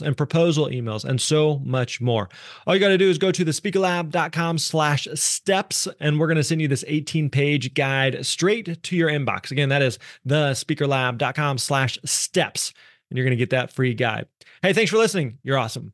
and proposal emails, and so much more. All you got to do is go to thespeakerlab.com/steps, and we're going to send you this 18-page guide straight to your inbox. Again, that is thespeakerlab.com/steps, and you're going to get that free guide. Hey, thanks for listening. You're awesome.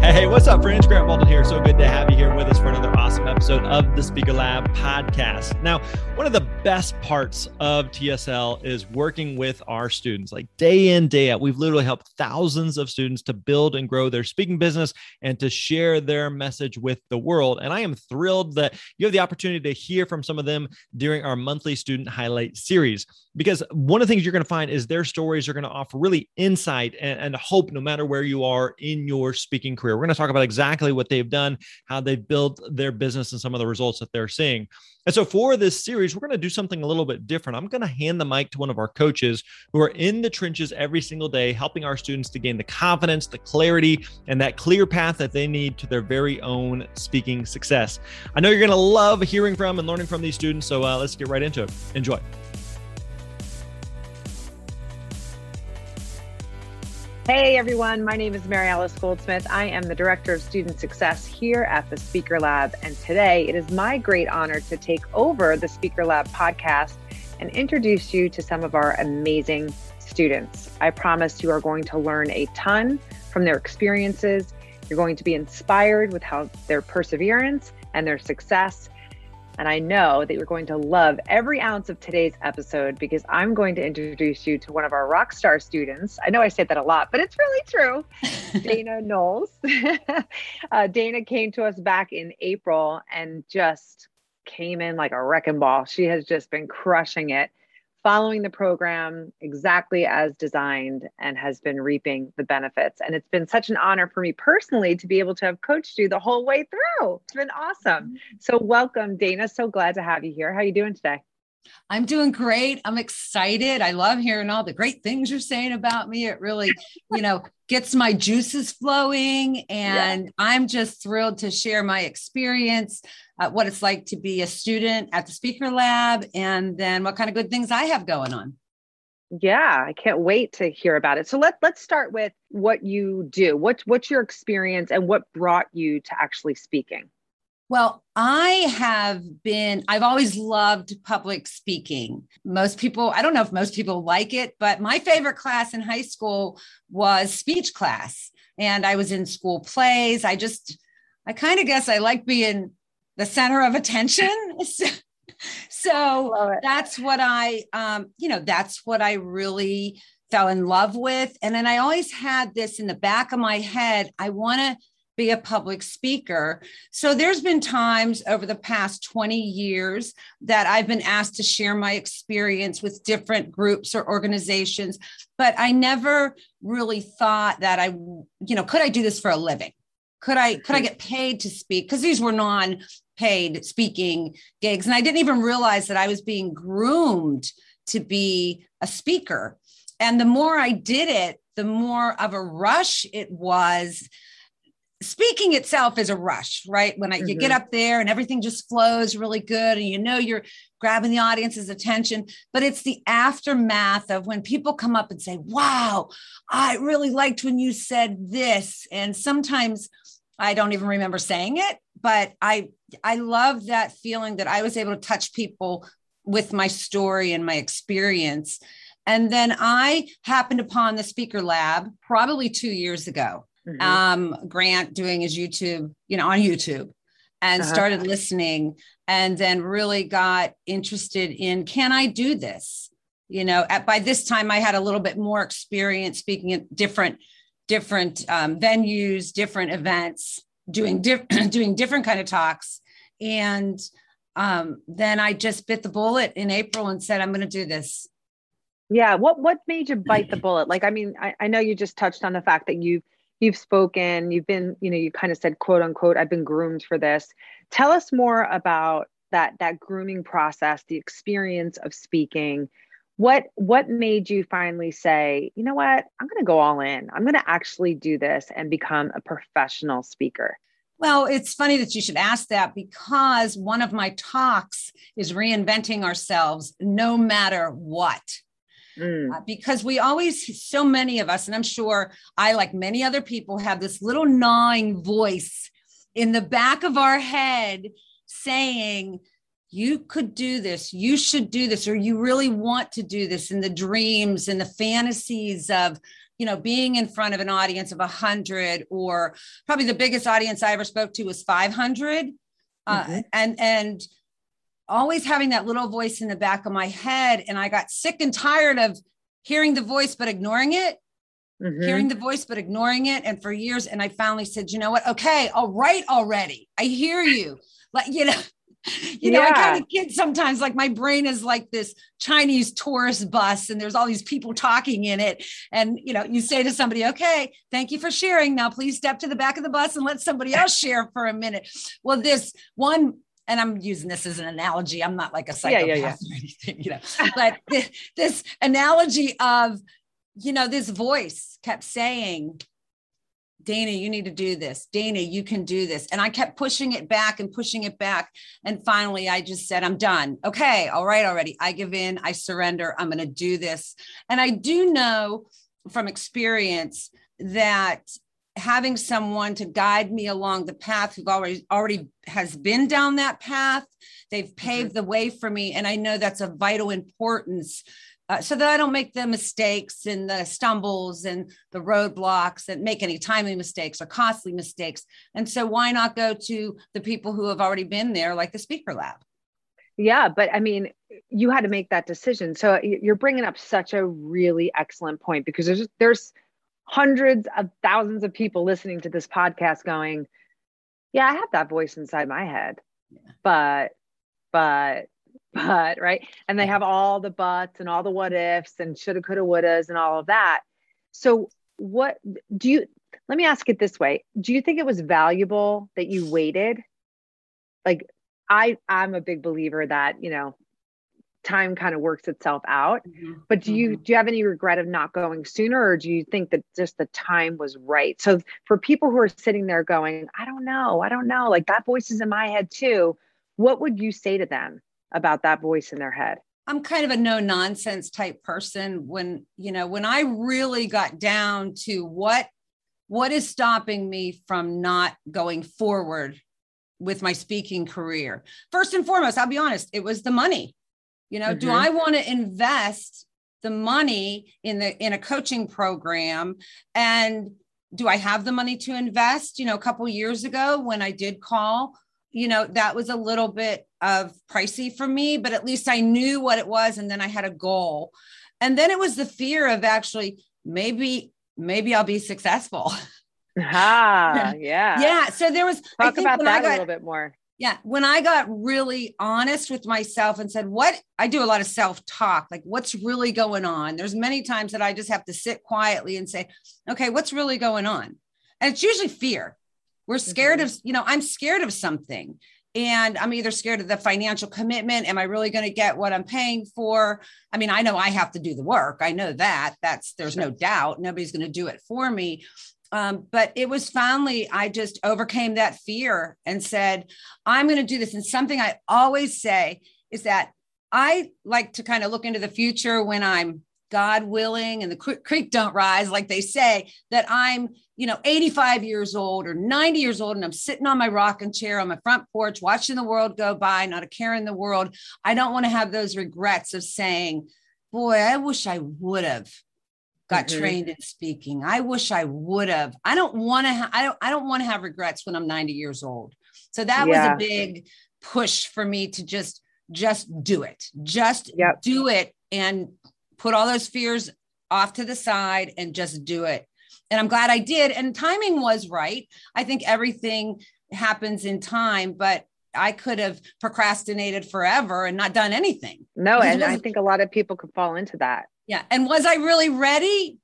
Hey, what's up, friends? Grant Baldwin here. So good to have you here with us for another awesome episode of the Speaker Lab podcast. Now, one of the best parts of TSL is working with our students. Like day in, day out, we've literally helped thousands of students to build and grow their speaking business and to share their message with the world. And I am thrilled that you have the opportunity to hear from some of them during our monthly student highlight series, because one of the things you're going to find is their stories are going to offer really insight and hope no matter where you are in your speaking career. We're going to talk about exactly what they've done, how they've built their business, and some of the results that they're seeing. And so for this series, we're going to do something a little bit different. I'm going to hand the mic to one of our coaches who are in the trenches every single day, helping our students to gain the confidence, the clarity, and that clear path that they need to their very own speaking success. I know you're going to love hearing from and learning from these students, so let's get right into it. Enjoy. Hey everyone, my name is Mary Alice Goldsmith. I am the Director of Student Success here at the Speaker Lab. And today it is my great honor to take over the Speaker Lab podcast and introduce you to some of our amazing students. I promise you are going to learn a ton from their experiences. You're going to be inspired with how their perseverance and their success. And I know that you're going to love every ounce of today's episode because I'm going to introduce you to one of our rock star students. I know I say that a lot, but it's really true. Dana Knowles. Dana came to us back in April and just came in like a wrecking ball. She has just been crushing it, following the program exactly as designed, and has been reaping the benefits. And it's been such an honor for me personally to be able to have coached you the whole way through. It's been awesome. So welcome, Dana. So glad to have you here. How are you doing today? I'm doing great. I'm excited. I love hearing all the great things you're saying about me. It really, gets my juices flowing, and I'm just thrilled to share my experience, what it's like to be a student at the Speaker Lab, and then what kind of good things I have going on. Yeah, I can't wait to hear about it. So let's start with what you do. What's your experience and what brought you to actually speaking? Well, I've always loved public speaking. Most people, I don't know if most people like it, but my favorite class in high school was speech class. And I was in school plays. I kind of guess I like being the center of attention. So that's what I, that's what I really fell in love with. And then I always had this in the back of my head. I want to be a public speaker. So there's been times over the past 20 years that I've been asked to share my experience with different groups or organizations, but I never really thought that I, could I do this for a living? Could I get paid to speak? Because these were non-paid speaking gigs. And I didn't even realize that I was being groomed to be a speaker. And the more I did it, the more of a rush it was. Speaking itself is a rush, right? When you get up there and everything just flows really good and you're grabbing the audience's attention, but it's the aftermath of when people come up and say, wow, I really liked when you said this. And sometimes I don't even remember saying it, but I love that feeling that I was able to touch people with my story and my experience. And then I happened upon the Speaker Lab probably 2 years ago. Grant doing his YouTube, on YouTube, and started listening, and then really got interested in, can I do this? By this time I had a little bit more experience speaking at different venues, different events, doing different kind of talks. And then I just bit the bullet in April and said, I'm going to do this. Yeah. What made you bite the bullet? Like, I mean, I know you just touched on the fact that you've spoken, you've been, you know, you kind of said, quote unquote, I've been groomed for this. Tell us more about that grooming process, the experience of speaking. What made you finally say, you know what, I'm going to go all in. I'm going to actually do this and become a professional speaker. Well, it's funny that you should ask that, because one of my talks is reinventing ourselves no matter what. Because we always, so many of us, and I'm sure I, like many other people, have this little gnawing voice in the back of our head saying, you could do this, you should do this, or you really want to do this, and the dreams and the fantasies of, you know, being in front of an audience of 100, or probably the biggest audience I ever spoke to was 500. And always having that little voice in the back of my head. And I got sick and tired of hearing the voice, but ignoring it, hearing the voice, but ignoring it. And for years, and I finally said, you know what? Okay. All right. Already. I hear you. Like, you know, I kind of kid sometimes, like my brain is like this Chinese tourist bus and there's all these people talking in it. And, you know, you say to somebody, okay, thank you for sharing. Now please step to the back of the bus and let somebody else share for a minute. Well, this one, and I'm using this as an analogy. I'm not like a psychopath or anything, you know, but this analogy of, you know, this voice kept saying, Dana, you need to do this. Dana, you can do this. And I kept pushing it back and pushing it back. And finally, I just said, I'm done. Okay. All right. Already. I give in. I surrender. I'm going to do this. And I do know from experience that having someone to guide me along the path who already has been down that path, they've paved the way for me. And I know that's of vital importance, so that I don't make the mistakes and the stumbles and the roadblocks and make any timely mistakes or costly mistakes. And so why not go to the people who have already been there, like the Speaker Lab? Yeah. But I mean, you had to make that decision. So you're bringing up such a really excellent point, because there's hundreds of thousands of people listening to this podcast going, yeah, I have that voice inside my head, but, right. And they have all the buts and all the what ifs and shoulda, coulda, wouldas and all of that. So let me ask it this way. Do you think it was valuable that you waited? Like I'm a big believer that, you know, time kind of works itself out, but do you have any regret of not going sooner? Or do you think that just the time was right? So for people who are sitting there going, I don't know, like that voice is in my head too. What would you say to them about that voice in their head? I'm kind of a no nonsense type person. When I really got down to what is stopping me from not going forward with my speaking career, first and foremost, I'll be honest, it was the money. You know, do I want to invest the money in a coaching program? And do I have the money to invest? You know, a couple of years ago when I did call, you know, that was a little bit of pricey for me, but at least I knew what it was. And then I had a goal. And then it was the fear of actually, maybe I'll be successful. Ah, yeah. Yeah. So there was, talk about that a little bit more. Yeah. When I got really honest with myself and said, I do a lot of self-talk, like what's really going on? There's many times that I just have to sit quietly and say, okay, what's really going on? And it's usually fear. We're scared of, you know, I'm scared of something, and I'm either scared of the financial commitment. Am I really going to get what I'm paying for? I mean, I know I have to do the work. I know that there's no doubt. Nobody's going to do it for me. But it was finally, I just overcame that fear and said, I'm going to do this. And something I always say is that I like to kind of look into the future when I'm God willing and the creek don't rise, like they say, that I'm, you know, 85 years old or 90 years old, and I'm sitting on my rocking chair on my front porch, watching the world go by, not a care in the world. I don't want to have those regrets of saying, boy, I wish I would have got trained in speaking. I wish I would have. I don't want to. I don't want to have regrets when I'm 90 years old. So that was a big push for me to just do it. Just do it and put all those fears off to the side and just do it. And I'm glad I did. And timing was right. I think everything happens in time, but I could have procrastinated forever and not done anything. No, and I think a lot of people could fall into that. Yeah. And was I really ready?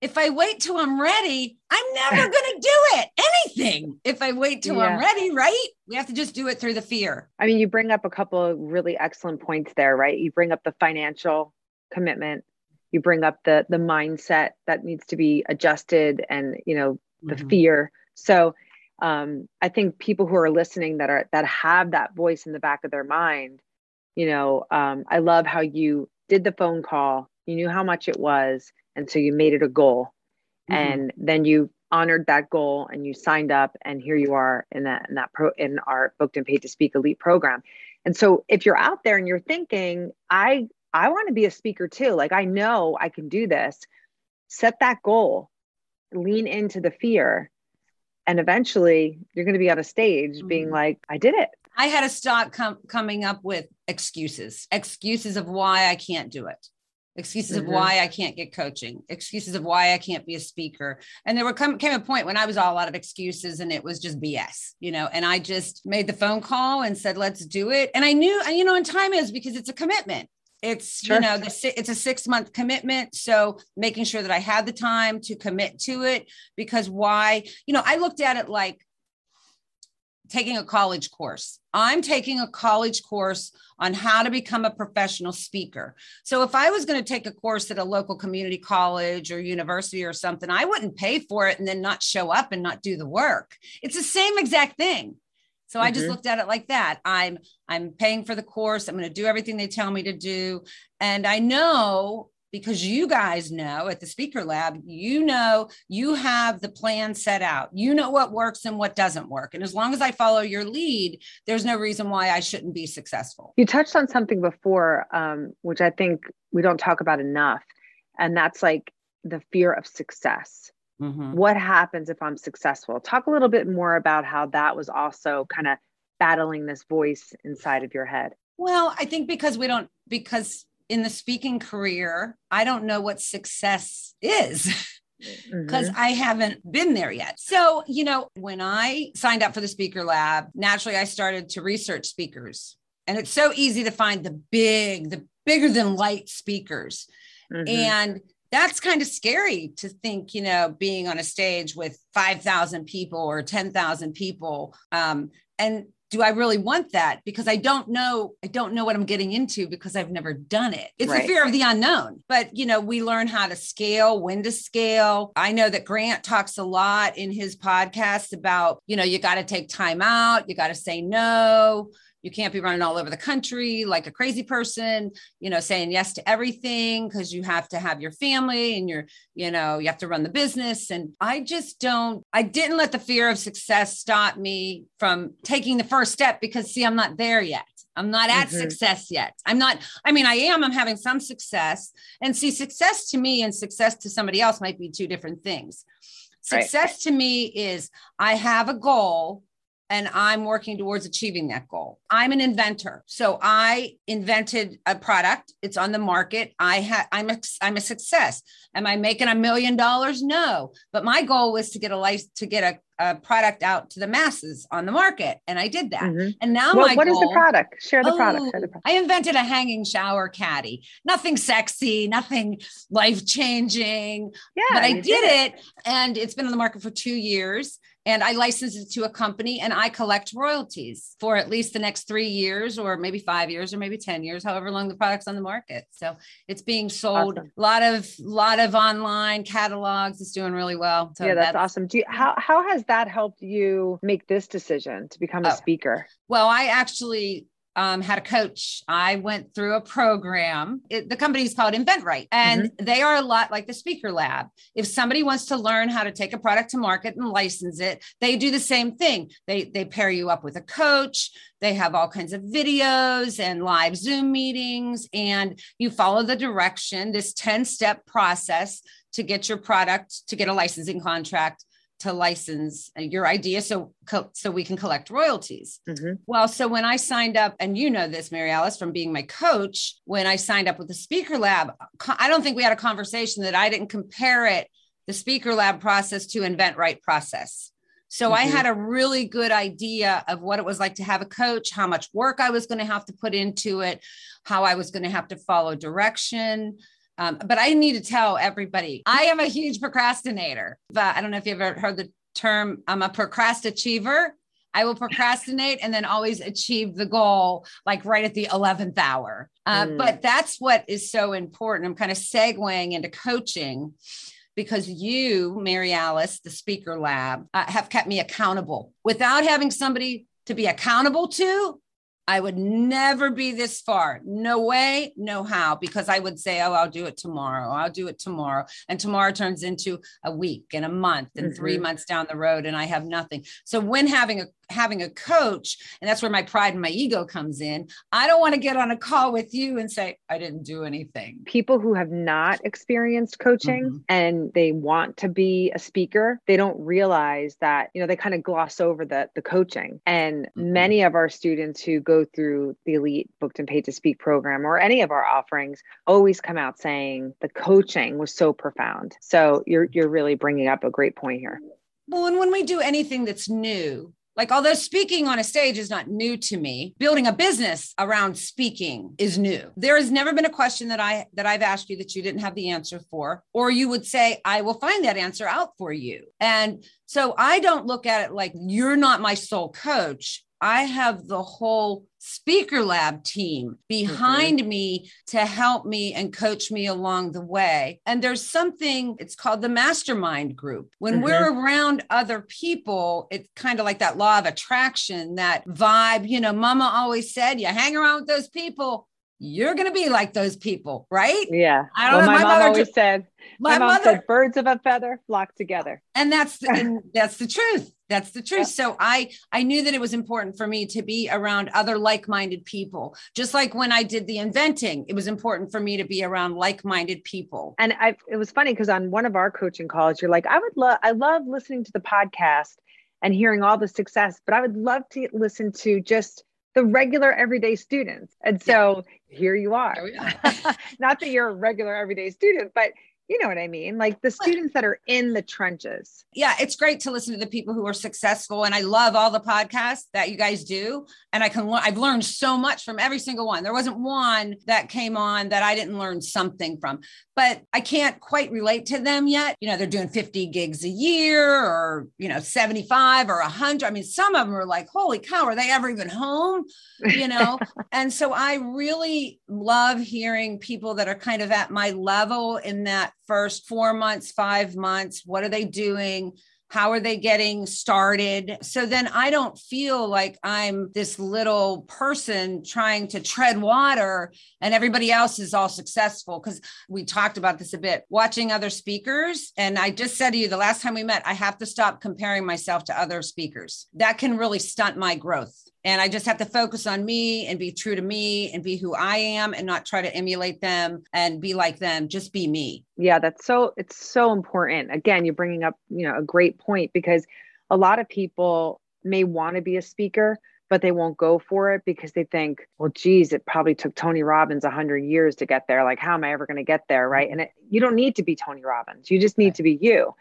If I wait till I'm ready, I'm never going to do it. Anything. If I wait till I'm ready, right? We have to just do it through the fear. I mean, you bring up a couple of really excellent points there, right? You bring up the financial commitment. You bring up the mindset that needs to be adjusted and, you know, the fear. So I think people who are listening that have that voice in the back of their mind, you know, I love how you did the phone call. You knew how much it was. And so you made it a goal, and then you honored that goal and you signed up, and here you are in our booked and paid to speak elite program. And so if you're out there and you're thinking, I want to be a speaker too. Like, I know I can do this. Set that goal, lean into the fear. And eventually you're going to be on a stage being like, I did it. I had to stop coming up with excuses of why I can't do it. Excuses of why I can't get coaching, excuses of why I can't be a speaker. And there came a point when I was all out of excuses and it was just BS, you know, and I just made the phone call and said, let's do it. And I knew, you know, and time is, because it's a commitment. It's, you know, it's a 6-month commitment. So making sure that I had the time to commit to it, because why, you know, I looked at it like taking a college course. I'm taking a college course on how to become a professional speaker. So if I was going to take a course at a local community college or university or something, I wouldn't pay for it and then not show up and not do the work. It's the same exact thing. So I just looked at it like that. I'm paying for the course. I'm going to do everything they tell me to do. And I know, because you guys know at the Speaker Lab, you know, you have the plan set out, you know what works and what doesn't work. And as long as I follow your lead, there's no reason why I shouldn't be successful. You touched on something before, which I think we don't talk about enough. And that's like the fear of success. What happens if I'm successful? Talk a little bit more about how that was also kind of battling this voice inside of your head. Well, I think because in the speaking career, I don't know what success is because I haven't been there yet. So, you know, when I signed up for the Speaker Lab, naturally, I started to research speakers. And it's so easy to find the bigger than light speakers. And that's kind of scary to think, you know, being on a stage with 5,000 people or 10,000 people. And do I really want that? Because I don't know what I'm getting into, because I've never done it. It's the fear of the unknown. But, you know, we learn how to scale, when to scale. I know that Grant talks a lot in his podcast about, you know, you got to take time out. You got to say no. You can't be running all over the country like a crazy person, you know, saying yes to everything, because you have to have your family and you have to run the business. And I didn't let the fear of success stop me from taking the first step, because see, I'm not there yet. I'm not at success yet. I'm having some success, and see, success to me and success to somebody else might be two different things. Success to me is I have a goal, and I'm working towards achieving that goal. I'm an inventor. So I invented a product. It's on the market. I'm a success. Am I making $1 million? No. But my goal was to get a product out to the masses on the market. And I did that. And now what is the product? Share the product. I invented a hanging shower caddy. Nothing sexy, nothing life-changing. Yeah, but I did it. And it's been on the market for 2 years. And I licensed it to a company, and I collect royalties for at least the next 3 years, or maybe 5 years, or maybe 10 years, however long the product's on the market. So it's being sold. Awesome. A lot of online catalogs. It's doing really well. So yeah, that's awesome. How has that helped you make this decision to become a speaker? Well, I actually had a coach. I went through a program. The company is called InventRight, and they are a lot like the Speaker Lab. If somebody wants to learn how to take a product to market and license it, they do the same thing. They pair you up with a coach. They have all kinds of videos and live Zoom meetings, and you follow the direction, this 10-step process to get your product, to get a licensing contract, to license your idea so we can collect royalties. Well, so when I signed up, and you know this, Mary Alice, from being my coach, when I signed up with the Speaker Lab, I don't think we had a conversation that I didn't compare the Speaker Lab process to InventRight process. So I had a really good idea of what it was like to have a coach, how much work I was going to have to put into it, how I was going to have to follow direction. But I need to tell everybody, I am a huge procrastinator. But I don't know if you've ever heard the term, I'm a procrastachiever. I will procrastinate and then always achieve the goal, like right at the 11th hour. But that's what is so important. I'm kind of segueing into coaching because you, Mary Alice, the Speaker Lab, have kept me accountable. Without having somebody to be accountable to, I would never be this far. No way, no how, because I would say, oh, I'll do it tomorrow. I'll do it tomorrow. And tomorrow turns into a week and a month and 3 months down the road, and I have nothing. So when having a coach, and that's where my pride and my ego comes in, I don't want to get on a call with you and say, I didn't do anything. People who have not experienced coaching and they want to be a speaker, they don't realize that, you know, they kind of gloss over the coaching. And many of our students who go through the Elite Booked and Paid to Speak program or any of our offerings always come out saying the coaching was so profound. So you're really bringing up a great point here. Well, and when we do anything that's new, like, although speaking on a stage is not new to me, building a business around speaking is new. There has never been a question that I've asked you that you didn't have the answer for, or you would say, I will find that answer out for you. And so I don't look at it like you're not my sole coach. I have the whole Speaker Lab team behind me to help me and coach me along the way. And there's something, it's called the mastermind group. When we're around other people, it's kind of like that law of attraction, that vibe. You know, mama always said, you hang around with those people, you're going to be like those people, right? Yeah. I don't know. My mom always said, birds of a feather flock together. And that's the truth. That's the truth. So I knew that it was important for me to be around other like-minded people. Just like when I did the inventing, it was important for me to be around like-minded people. And it was funny because on one of our coaching calls, you're like, I love listening to the podcast and hearing all the success, but I would love to listen to just the regular everyday students. And so here you are. Not that you're a regular everyday student, but you know what I mean? Like the students that are in the trenches. Yeah. It's great to listen to the people who are successful. And I love all the podcasts that you guys do. And I've learned so much from every single one. There wasn't one that came on that I didn't learn something from, but I can't quite relate to them yet. You know, they're doing 50 gigs a year or, you know, 75 or 100. I mean, some of them are like, holy cow, are they ever even home? You know? And so I really love hearing people that are kind of at my level in that first 4 months, 5 months. What are they doing? How are they getting started? So then I don't feel like I'm this little person trying to tread water and everybody else is all successful. Because we talked about this a bit, watching other speakers. And I just said to you the last time we met, I have to stop comparing myself to other speakers. That can really stunt my growth. And I just have to focus on me and be true to me and be who I am and not try to emulate them and be like them, just be me. Yeah, it's so important. Again, you're bringing up, you know, a great point because a lot of people may want to be a speaker, but they won't go for it because they think, well, geez, it probably took Tony Robbins 100 years to get there. Like, how am I ever going to get there? Right. And you don't need to be Tony Robbins. You just need to be you.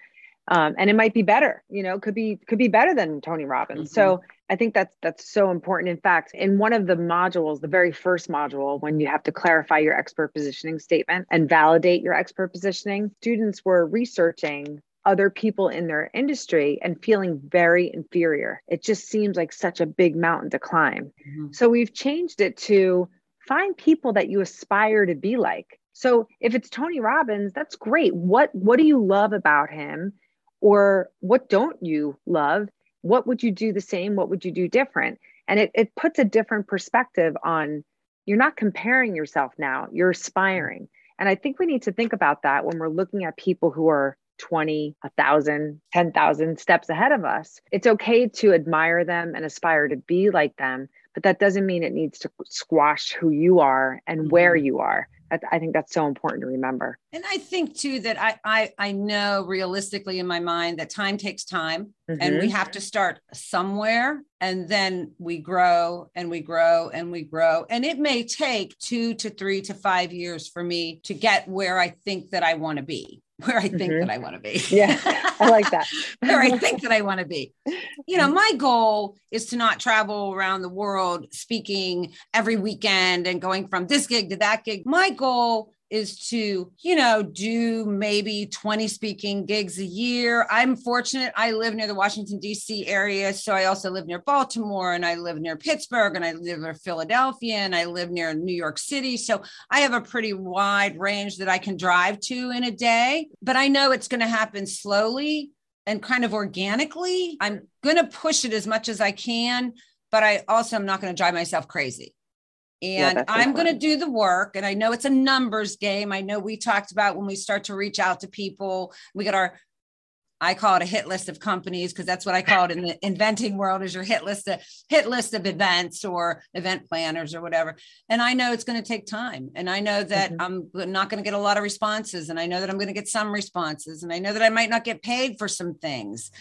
And it might be better, you know, could be better than Tony Robbins. So I think that's so important. In fact, in one of the modules, the very first module, when you have to clarify your expert positioning statement and validate your expert positioning, students were researching other people in their industry and feeling very inferior. It just seems like such a big mountain to climb. So we've changed it to find people that you aspire to be like. So if it's Tony Robbins, that's great. What do you love about him? Or what don't you love? What would you do the same? What would you do different? And it puts a different perspective on, you're not comparing yourself now, you're aspiring. And I think we need to think about that when we're looking at people who are 20, 1,000, 10,000 steps ahead of us. It's okay to admire them and aspire to be like them, but that doesn't mean it needs to squash who you are and where you are. I think that's so important to remember. And I think too, that I know realistically in my mind that time takes time and we have to start somewhere, and then we grow and we grow and we grow. And it may take 2 to 3 to 5 years for me to get where I think that I want to be, where I think that I want to be. Yeah, I like that. Where I think that I want to be. You know, my goal is to not travel around the world speaking every weekend and going from this gig to that gig. My goal is to, you know, do maybe 20 speaking gigs a year. I'm fortunate. I live near the Washington, D.C. area. So I also live near Baltimore, and I live near Pittsburgh, and I live near Philadelphia, and I live near New York City. So I have a pretty wide range that I can drive to in a day, but I know it's going to happen slowly and kind of organically. I'm going to push it as much as I can, but I also am not going to drive myself crazy. And yeah, I'm going to do the work. And I know it's a numbers game. I know we talked about when we start to reach out to people, we got our, I call it a hit list of companies, because that's what I call it in the inventing world, is your hit list of events or event planners or whatever. And I know it's going to take time. And I know that I'm not going to get a lot of responses. And I know that I'm going to get some responses. And I know that I might not get paid for some things.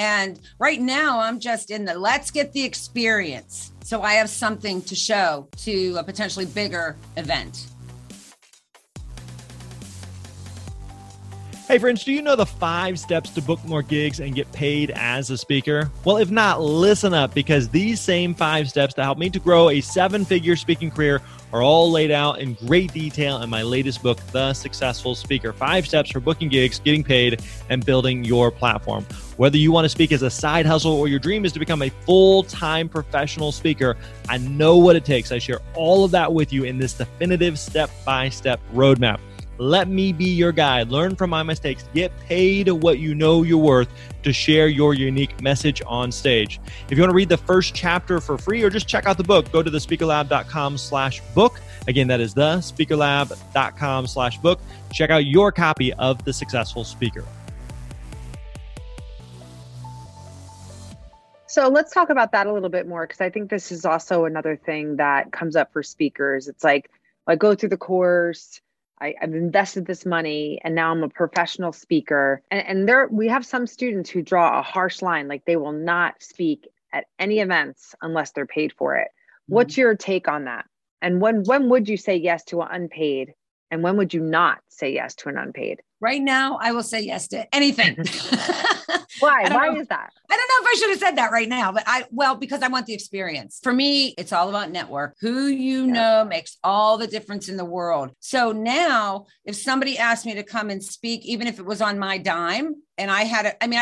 And right now I'm just in the, let's get the experience, so I have something to show to a potentially bigger event. Hey friends, do you know the 5 steps to book more gigs and get paid as a speaker? Well, if not, listen up, because these same 5 steps that helped me to grow a 7-figure speaking career are all laid out in great detail in my latest book, The Successful Speaker: 5 Steps for Booking Gigs, Getting Paid, and Building Your Platform. Whether you want to speak as a side hustle or your dream is to become a full-time professional speaker, I know what it takes. I share all of that with you in this definitive step-by-step roadmap. Let me be your guide. Learn from my mistakes. Get paid what you know you're worth to share your unique message on stage. If you want to read the first chapter for free or just check out the book, go to thespeakerlab.com/book. Again, that is thespeakerlab.com/book. Check out your copy of The Successful Speaker. So let's talk about that a little bit more, because I think this is also another thing that comes up for speakers. It's like, I go through the course, I've invested this money, and now I'm a professional speaker. And there, we have some students who draw a harsh line, like they will not speak at any events unless they're paid for it. Mm-hmm. What's your take on that? And when would you say yes to an unpaid? And when would you not say yes to an unpaid? Right now, I will say yes to anything. Why? Why is that? I don't know if I should have said that right now, but because I want the experience. For me, it's all about network. Who you know makes all the difference in the world. So now if somebody asked me to come and speak, even if it was on my dime, and I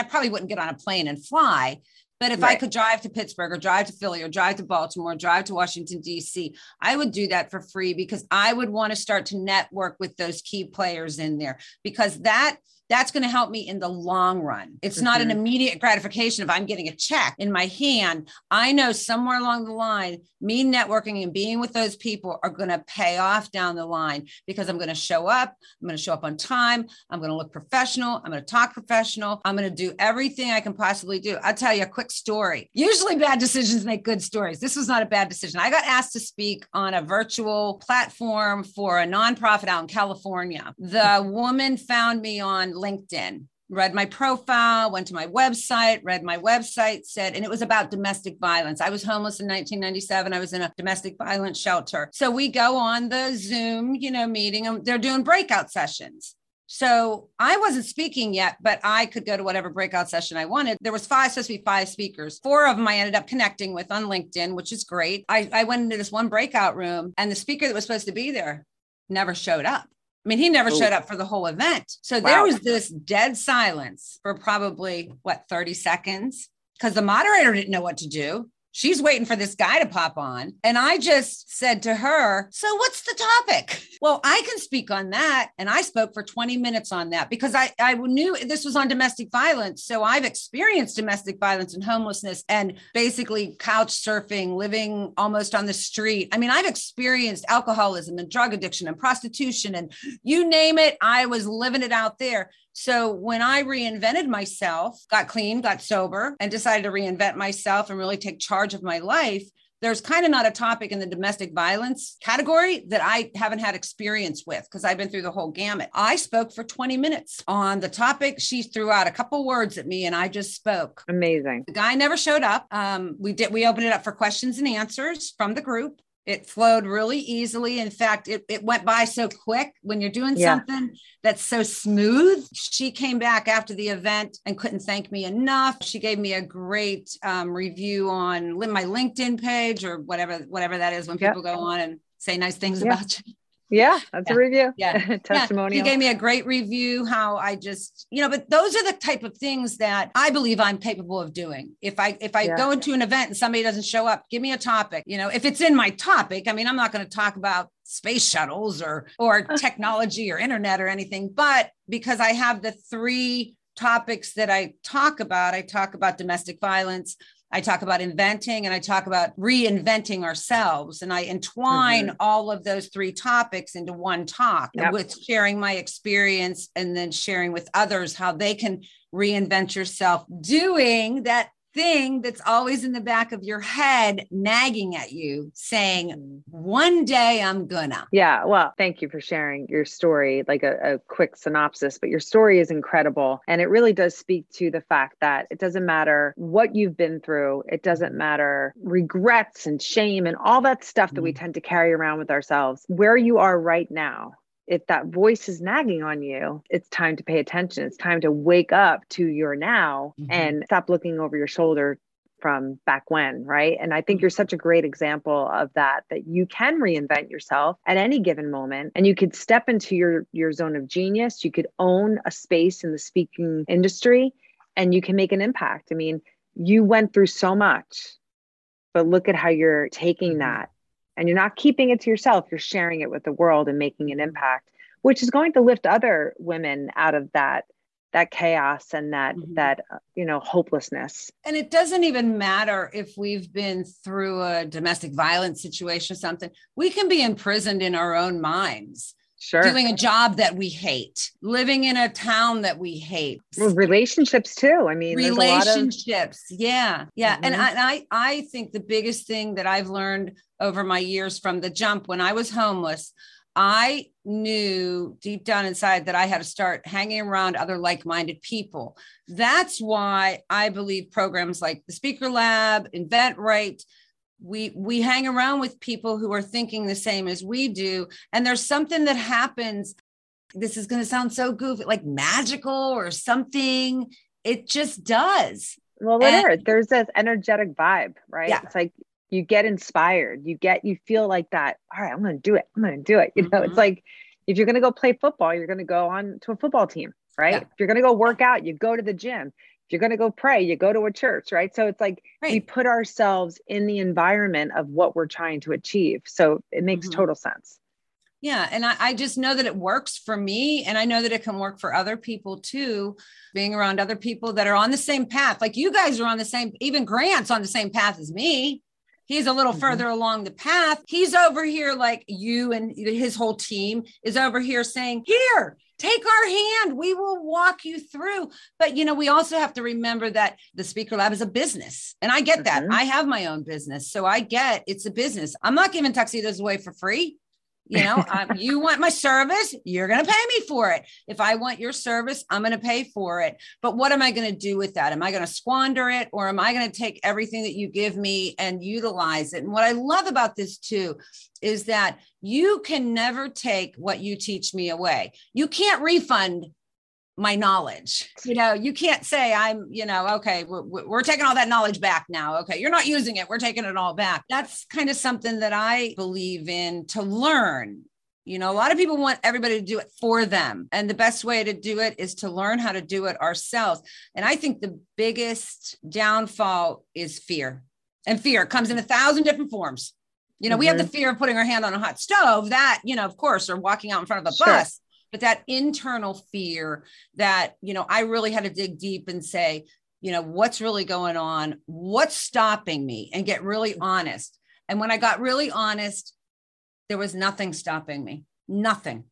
probably wouldn't get on a plane and fly, but if I could drive to Pittsburgh or drive to Philly or drive to Baltimore, or drive to Washington, D.C., I would do that for free, because I would want to start to network with those key players in there, because that's going to help me in the long run. It's not an immediate gratification if I'm getting a check in my hand. I know somewhere along the line, me networking and being with those people are going to pay off down the line, because I'm going to show up. I'm going to show up on time. I'm going to look professional. I'm going to talk professional. I'm going to do everything I can possibly do. I'll tell you a quick story. Usually bad decisions make good stories. This was not a bad decision. I got asked to speak on a virtual platform for a nonprofit out in California. The woman found me on LinkedIn, read my profile, went to my website, said, and it was about domestic violence. I was homeless in 1997. I was in a domestic violence shelter. So we go on the Zoom, meeting, and they're doing breakout sessions. So I wasn't speaking yet, but I could go to whatever breakout session I wanted. There was supposed to be 5 speakers. 4 of them I ended up connecting with on LinkedIn, which is great. I went into this one breakout room, and the speaker that was supposed to be there never showed up. He never showed up for the whole event. So there was this dead silence for probably 30 seconds, because the moderator didn't know what to do. She's waiting for this guy to pop on. And I just said to her, so what's the topic? Well, I can speak on that. And I spoke for 20 minutes on that, because I knew this was on domestic violence. So I've experienced domestic violence and homelessness and basically couch surfing, living almost on the street. I've experienced alcoholism and drug addiction and prostitution and you name it. I was living it out there. So when I reinvented myself, got clean, got sober, and decided to reinvent myself and really take charge of my life, there's kind of not a topic in the domestic violence category that I haven't had experience with, because I've been through the whole gamut. I spoke for 20 minutes on the topic. She threw out a couple words at me and I just spoke. Amazing. The guy never showed up. We opened it up for questions and answers from the group. It flowed really easily. In fact, it went by so quick when you're doing something that's so smooth. She came back after the event and couldn't thank me enough. She gave me a great review on my LinkedIn page or whatever that is when people go on and say nice things about you. Yeah, that's a review. Yeah. Testimonial. You gave me a great review, how I just, you know, but those are the type of things that I believe I'm capable of doing. If I go into an event and somebody doesn't show up, give me a topic, you know, if it's in my topic. I mean, I'm not going to talk about space shuttles or technology or internet or anything, but because I have the three topics that I talk about domestic violence, I talk about inventing, and I talk about reinventing ourselves. And I entwine all of those three topics into one talk with sharing my experience and then sharing with others how they can reinvent yourself doing that thing that's always in the back of your head, nagging at you, saying, one day I'm gonna. Yeah. Well, thank you for sharing your story, like a quick synopsis, but your story is incredible. And it really does speak to the fact that it doesn't matter what you've been through. It doesn't matter regrets and shame and all that stuff that we tend to carry around with ourselves. Where you are right now, if that voice is nagging on you, it's time to pay attention. It's time to wake up to your now and stop looking over your shoulder from back when, right? And I think you're such a great example of that you can reinvent yourself at any given moment, and you could step into your zone of genius. You could own a space in the speaking industry, and you can make an impact. I mean, you went through so much, but look at how you're taking that. And you're not keeping it to yourself. You're sharing it with the world and making an impact, which is going to lift other women out of that chaos and that hopelessness. And it doesn't even matter if we've been through a domestic violence situation or something. We can be imprisoned in our own minds. Sure. Doing a job that we hate, living in a town that we hate. Well, relationships too. I mean, relationships. Yeah. Mm-hmm. And I think the biggest thing that I've learned over my years from the jump, when I was homeless, I knew deep down inside that I had to start hanging around other like-minded people. That's why I believe programs like the Speaker Lab, InventRight, we hang around with people who are thinking the same as we do. And there's something that happens. This is going to sound so goofy, like magical or something. It just does. Well, whatever. There's this energetic vibe, right? Yeah. It's like you get inspired. You feel like that. All right, I'm going to do it. You know, it's like, if you're going to go play football, you're going to go on to a football team, right? Yeah. If you're going to go work out, you go to the gym. If you're going to go pray, you go to a church, right? So it's like we put ourselves in the environment of what we're trying to achieve. So it makes total sense. Yeah. And I just know that it works for me. And I know that it can work for other people too, being around other people that are on the same path. Like you guys are on the same, even Grant's on the same path as me. He's a little further along the path. He's over here, like you and his whole team is over here saying, here, take our hand. We will walk you through. But, you know, we also have to remember that the Speaker Lab is a business. And I get that. I have my own business. So I get it's a business. I'm not giving tuxedos away for free. You know, you want my service, you're going to pay me for it. If I want your service, I'm going to pay for it. But what am I going to do with that? Am I going to squander it, or am I going to take everything that you give me and utilize it? And what I love about this too is that you can never take what you teach me away. You can't refund my knowledge. You know, you can't say okay, we're taking all that knowledge back now. Okay. You're not using it. We're taking it all back. That's kind of something that I believe in, to learn. You know, a lot of people want everybody to do it for them. And the best way to do it is to learn how to do it ourselves. And I think the biggest downfall is fear, and fear comes in 1,000 different forms. You know, we have the fear of putting our hand on a hot stove, that, you know, of course, or walking out in front of a bus. But that internal fear that, you know, I really had to dig deep and say, you know, what's really going on? What's stopping me? And get really honest. And when I got really honest, there was nothing stopping me. Nothing.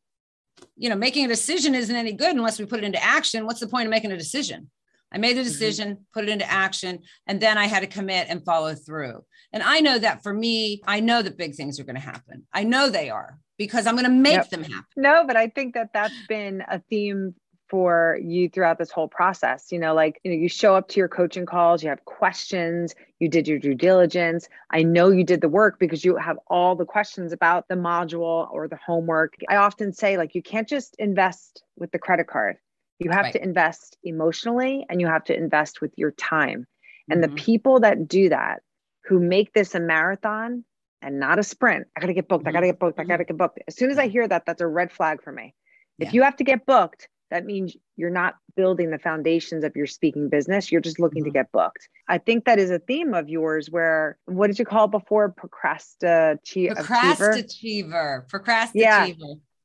You know, making a decision isn't any good unless we put it into action. What's the point of making a decision? I made the decision, put it into action, and then I had to commit and follow through. And I know that for me, I know that big things are going to happen. I know they are, because I'm going to make them happen. No, but I think that that's been a theme for you throughout this whole process. You know, like, you know, you show up to your coaching calls, you have questions, you did your due diligence. I know you did the work because you have all the questions about the module or the homework. I often say, like, you can't just invest with the credit card. You have to invest emotionally, and you have to invest with your time. And the people that do that, who make this a marathon and not a sprint. I got to get booked. I got to get booked. I got to get booked. As soon as I hear that, that's a red flag for me. If you have to get booked, that means you're not building the foundations of your speaking business. You're just looking to get booked. I think that is a theme of yours where, what did you call it before? Procrastachiever.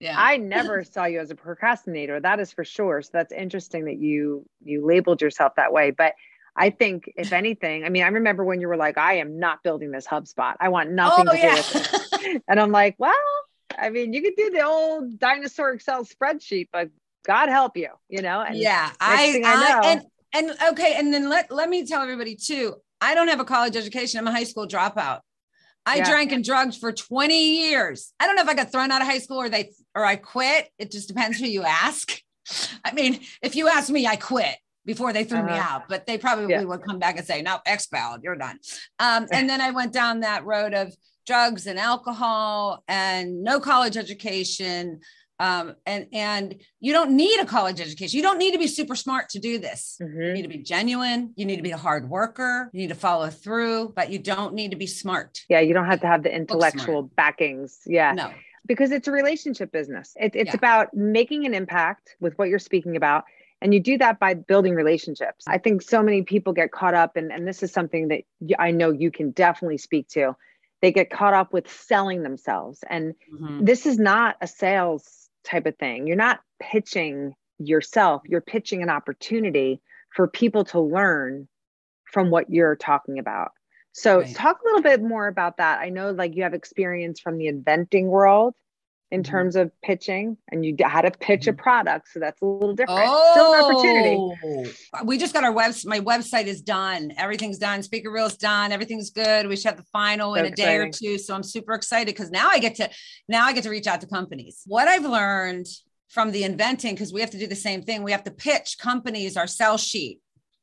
Yeah. I never saw you as a procrastinator. That is for sure. So that's interesting that you labeled yourself that way. But I think if anything, I mean, I remember when you were like, I am not building this HubSpot. I want nothing to do with it. And I'm like, well, I mean, you could do the old dinosaur Excel spreadsheet, but God help you, you know? And yeah. And then let me tell everybody too, I don't have a college education. I'm a high school dropout. I drank and drugged for 20 years. I don't know if I got thrown out of high school or I quit. It just depends who you ask. I mean, if you ask me, I quit before they threw me out, but they probably would come back and say, no, expelled, you're done. And then I went down that road of drugs and alcohol and no college education. And you don't need a college education. You don't need to be super smart to do this. You need to be genuine. You need to be a hard worker. You need to follow through, but you don't need to be smart. Yeah. You don't have to have the intellectual backings. Yeah. No. Because it's a relationship business. It's about making an impact with what you're speaking about. And you do that by building relationships. I think so many people get caught up and this is something that I know you can definitely speak to. They get caught up with selling themselves. And this is not a sales type of thing. You're not pitching yourself, you're pitching an opportunity for people to learn from what you're talking about. So talk a little bit more about that. I know like you have experience from the inventing world in terms of pitching, and you had to pitch a product. So that's a little different. Still an opportunity. We just got our website. My website is done. Everything's done. Speaker Reel's done. Everything's good. We should have the final in a day or two. So I'm super excited because now I get to reach out to companies. What I've learned from the inventing, because we have to do the same thing. We have to pitch companies our sell sheet.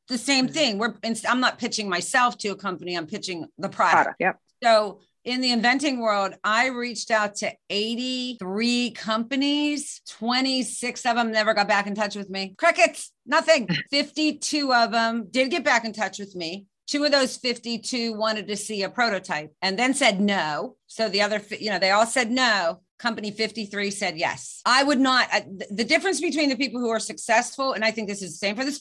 The same thing. I'm not pitching myself to a company. I'm pitching the product. Yep. So in the inventing world, I reached out to 83 companies, 26 of them never got back in touch with me. Crickets, nothing. 52 of them did get back in touch with me. Two of those 52 wanted to see a prototype and then said no. So the other, they all said no. Company 53 said yes. I would not. The difference between the people who are successful, and I think this is the same for the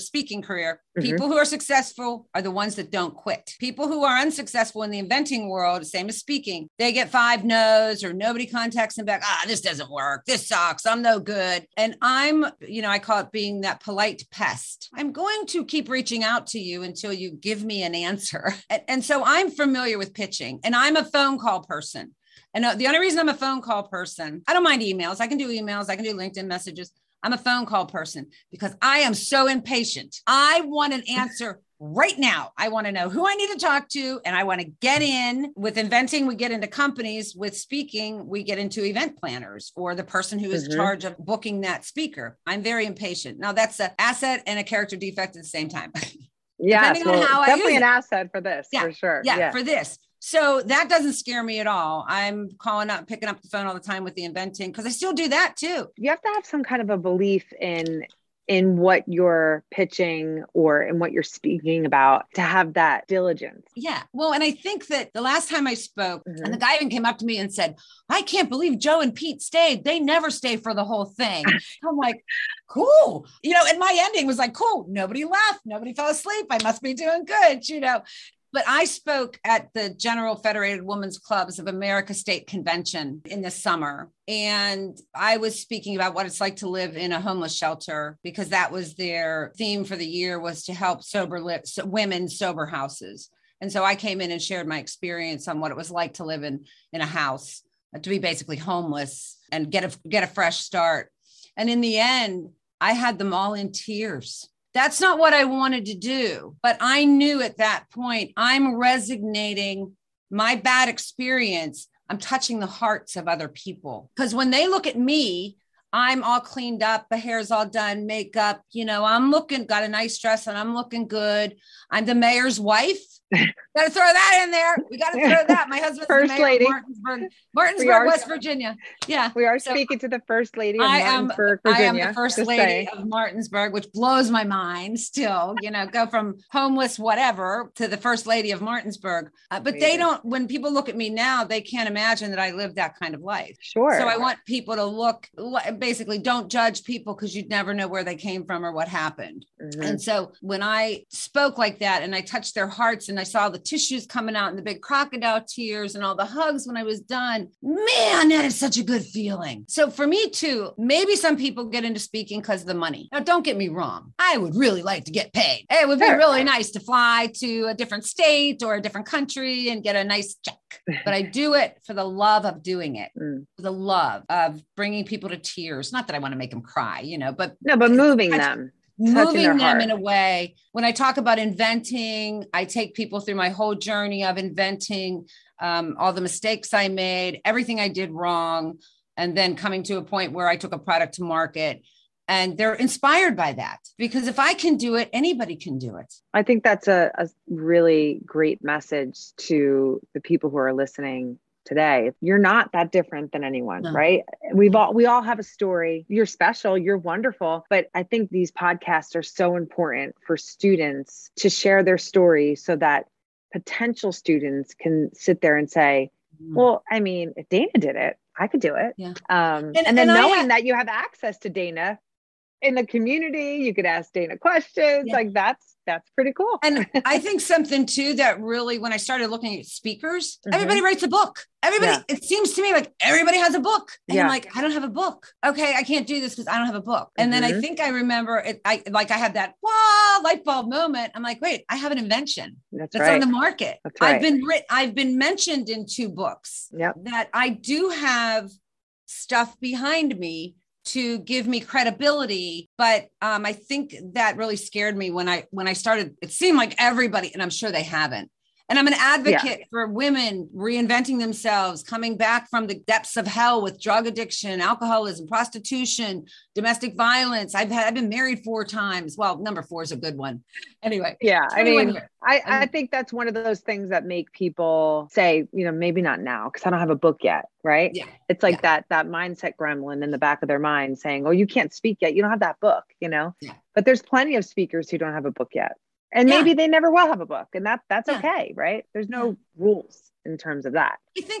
speaking career, people who are successful are the ones that don't quit. People who are unsuccessful in the inventing world, same as speaking, they get 5 no's or nobody contacts them back. This doesn't work. This sucks. I'm no good. And I'm, I call it being that polite pest. I'm going to keep reaching out to you until you give me an answer. And so I'm familiar with pitching, and I'm a phone call person. And the only reason I'm a phone call person, I don't mind emails. I can do emails. I can do LinkedIn messages. I'm a phone call person because I am so impatient. I want an answer right now. I want to know who I need to talk to, and I want to get in. With inventing, we get into companies. With speaking, we get into event planners or the person who is in charge of booking that speaker. I'm very impatient. Now, that's an asset and a character defect at the same time. Yeah, so definitely an asset for this, for sure. Yeah, for this. So that doesn't scare me at all. I'm calling up, picking up the phone all the time with the inventing because I still do that too. You have to have some kind of a belief in what you're pitching or in what you're speaking about to have that diligence. Yeah. Well, and I think that the last time I spoke, and the guy even came up to me and said, I can't believe Joe and Pete stayed. They never stay for the whole thing. I'm like, cool. And my ending was like, cool. Nobody left. Nobody fell asleep. I must be doing good, But I spoke at the General Federated Women's Clubs of America State Convention in the summer. And I was speaking about what it's like to live in a homeless shelter because that was their theme for the year, was to help women sober houses. And so I came in and shared my experience on what it was like to live in a house, to be basically homeless and get a fresh start. And in the end, I had them all in tears. That's not what I wanted to do, but I knew at that point, I'm resignating my bad experience. I'm touching the hearts of other people because when they look at me, I'm all cleaned up, my hair's all done, makeup, you know, I'm looking, got a nice dress and I'm looking good. I'm the mayor's wife. Gotta throw that in there. We gotta throw that. My husband's first the mayor lady of Martinsburg, West Virginia. Yeah. We are speaking to the first lady of Martinsburg, Virginia. I am the first lady of Martinsburg, which blows my mind still, you know, go from homeless, whatever, to the first lady of Martinsburg. But they don't, when people look at me now, they can't imagine that I live that kind of life. Sure. So I want people to look, basically don't judge people because you'd never know where they came from or what happened. Mm-hmm. And so when I spoke like that and I touched their hearts and I saw the tissues coming out and the big crocodile tears and all the hugs when I was done, man, that is such a good feeling. So for me too, maybe some people get into speaking because of the money. Now, don't get me wrong. I would really like to get paid. It would be really nice to fly to a different state or a different country and get a nice check. But I do it for the love of doing it, for the love of bringing people to tears. Not that I want to make them cry, you know, but no, but moving them in a way. When I talk about inventing, I take people through my whole journey of inventing, all the mistakes I made, everything I did wrong, and then coming to a point where I took a product to market. And they're inspired by that because if I can do it, anybody can do it. I think that's a really great message to the people who are listening today. You're not that different than anyone, right? We all have a story. You're special. You're wonderful. But I think these podcasts are so important for students to share their story so that potential students can sit there and say, well, I mean, if Dana did it, I could do it. Yeah. And then knowing that you have access to Dana in the community, you could ask Dana questions. Yeah. Like that's pretty cool. And I think something too, that really, when I started looking at speakers, everybody writes a book. Everybody, it seems to me like everybody has a book. And I'm like, I don't have a book. Okay. I can't do this because I don't have a book. And then I think I remember it. I had that light bulb moment. I'm like, wait, I have an invention that's on the market. That's right. I've been mentioned in 2 books that I do have stuff behind me to give me credibility. But I think that really scared me when I started, it seemed like everybody, and I'm sure they haven't. And I'm an advocate for women reinventing themselves, coming back from the depths of hell with drug addiction, alcoholism, prostitution, domestic violence. I've been married 4 times. Well, number 4 is a good one. Anyway. Yeah. I mean, I think that's one of those things that make people say, you know, maybe not now because I don't have a book yet. Right. Yeah. It's like that mindset gremlin in the back of their mind saying, oh, you can't speak yet. You don't have that book, you know, but there's plenty of speakers who don't have a book yet. And maybe they never will have a book, and that's okay, right? There's no rules in terms of that.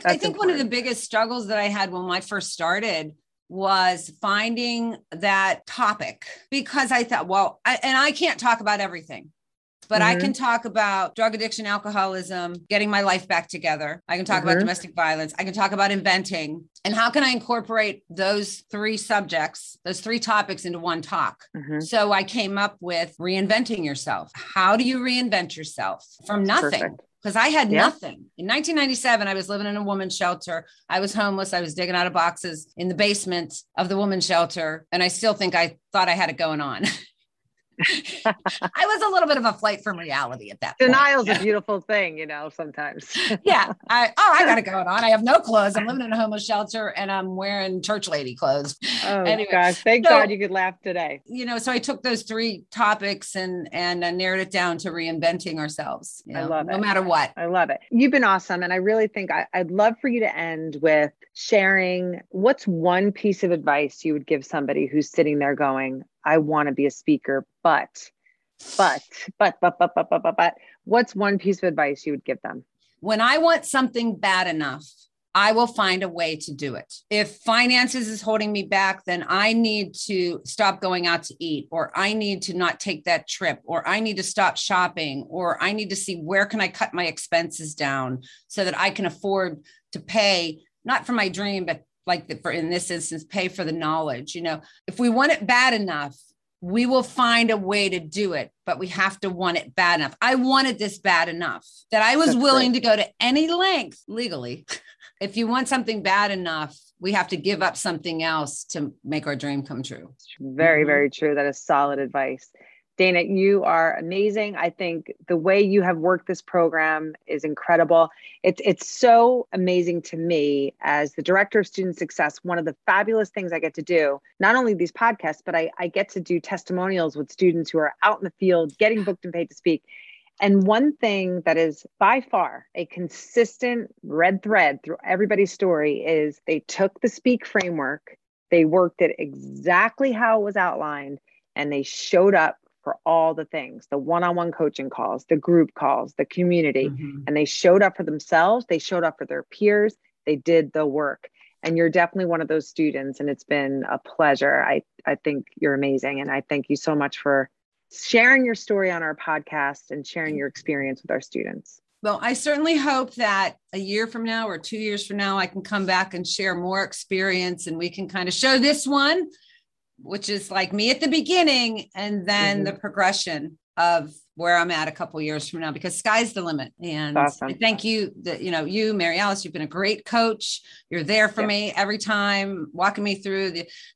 I think one of the biggest struggles that I had when I first started was finding that topic, because I thought, well, I can't talk about everything, but I can talk about drug addiction, alcoholism, getting my life back together. I can talk about domestic violence. I can talk about inventing. And how can I incorporate those 3 subjects, those 3 topics into one talk? So I came up with reinventing yourself. How do you reinvent yourself from nothing? Because I had nothing. In 1997, I was living in a woman's shelter. I was homeless. I was digging out of boxes in the basement of the woman's shelter. And I still think I thought I had it going on. I was a little bit of a flight from reality at that point. Denial's a beautiful thing, you know, sometimes. I got it going on. I have no clothes. I'm living in a homeless shelter and I'm wearing church lady clothes. Oh anyway, gosh. Thank God you could laugh today. You know, so I took those 3 topics and narrowed it down to reinventing ourselves. You know, I love it. No matter what. I love it. You've been awesome. And I really think I'd love for you to end with sharing what's one piece of advice you would give somebody who's sitting there going, I want to be a speaker, but what's one piece of advice you would give them? When I want something bad enough, I will find a way to do it. If finances is holding me back, then I need to stop going out to eat, or I need to not take that trip, or I need to stop shopping, or I need to see where can I cut my expenses down so that I can afford to pay, not for my dream, but in this instance, pay for the knowledge. You know, if we want it bad enough, we will find a way to do it, but we have to want it bad enough. I wanted this bad enough that I was willing to go to any length legally. If you want something bad enough, we have to give up something else to make our dream come true. Very, very true. That is solid advice. Dana, you are amazing. I think the way you have worked this program is incredible. It's so amazing to me as the director of student success. One of the fabulous things I get to do, not only these podcasts, but I get to do testimonials with students who are out in the field getting booked and paid to speak. And one thing that is by far a consistent red thread through everybody's story is they took the Speak framework, they worked it exactly how it was outlined, and they showed up for all the things, the one-on-one coaching calls, the group calls, the community, and they showed up for themselves. They showed up for their peers. They did the work. And you're definitely one of those students. And it's been a pleasure. I think you're amazing. And I thank you so much for sharing your story on our podcast and sharing your experience with our students. Well, I certainly hope that a year from now or 2 years from now, I can come back and share more experience and we can kind of show this one, which is like me at the beginning, and then the progression of where I'm at a couple of years from now, because sky's the limit. And I thank you that, you know, you, Mary Alice, you've been a great coach. You're there for me every time, walking me through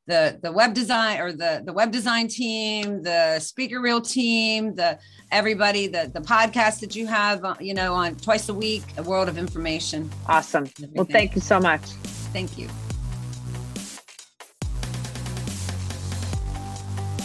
the web design or the web design team, the speaker reel team, everybody, the podcast that you have, you know, on twice a week, a world of information. Awesome. Well, thank you so much. Thank you.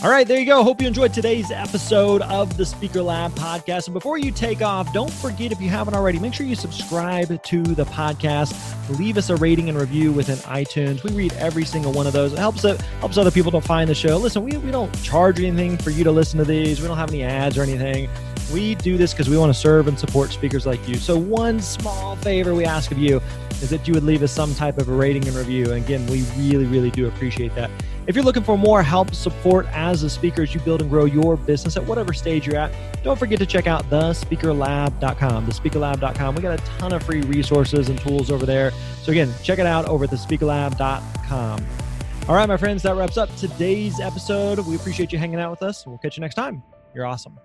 All right, there you go. Hope you enjoyed today's episode of the Speaker Lab podcast. And before you take off, don't forget, if you haven't already, make sure you subscribe to the podcast. Leave us a rating and review within iTunes. We read every single one of those. It helps other people to find the show. Listen, we don't charge anything for you to listen to these. We don't have any ads or anything. We do this because we want to serve and support speakers like you. So one small favor we ask of you is that you would leave us some type of a rating and review. And again, we really, really do appreciate that. If you're looking for more help, support as a speaker as you build and grow your business at whatever stage you're at, don't forget to check out thespeakerlab.com, thespeakerlab.com. We got a ton of free resources and tools over there. So again, check it out over at thespeakerlab.com. All right, my friends, that wraps up today's episode. We appreciate you hanging out with us. We'll catch you next time. You're awesome.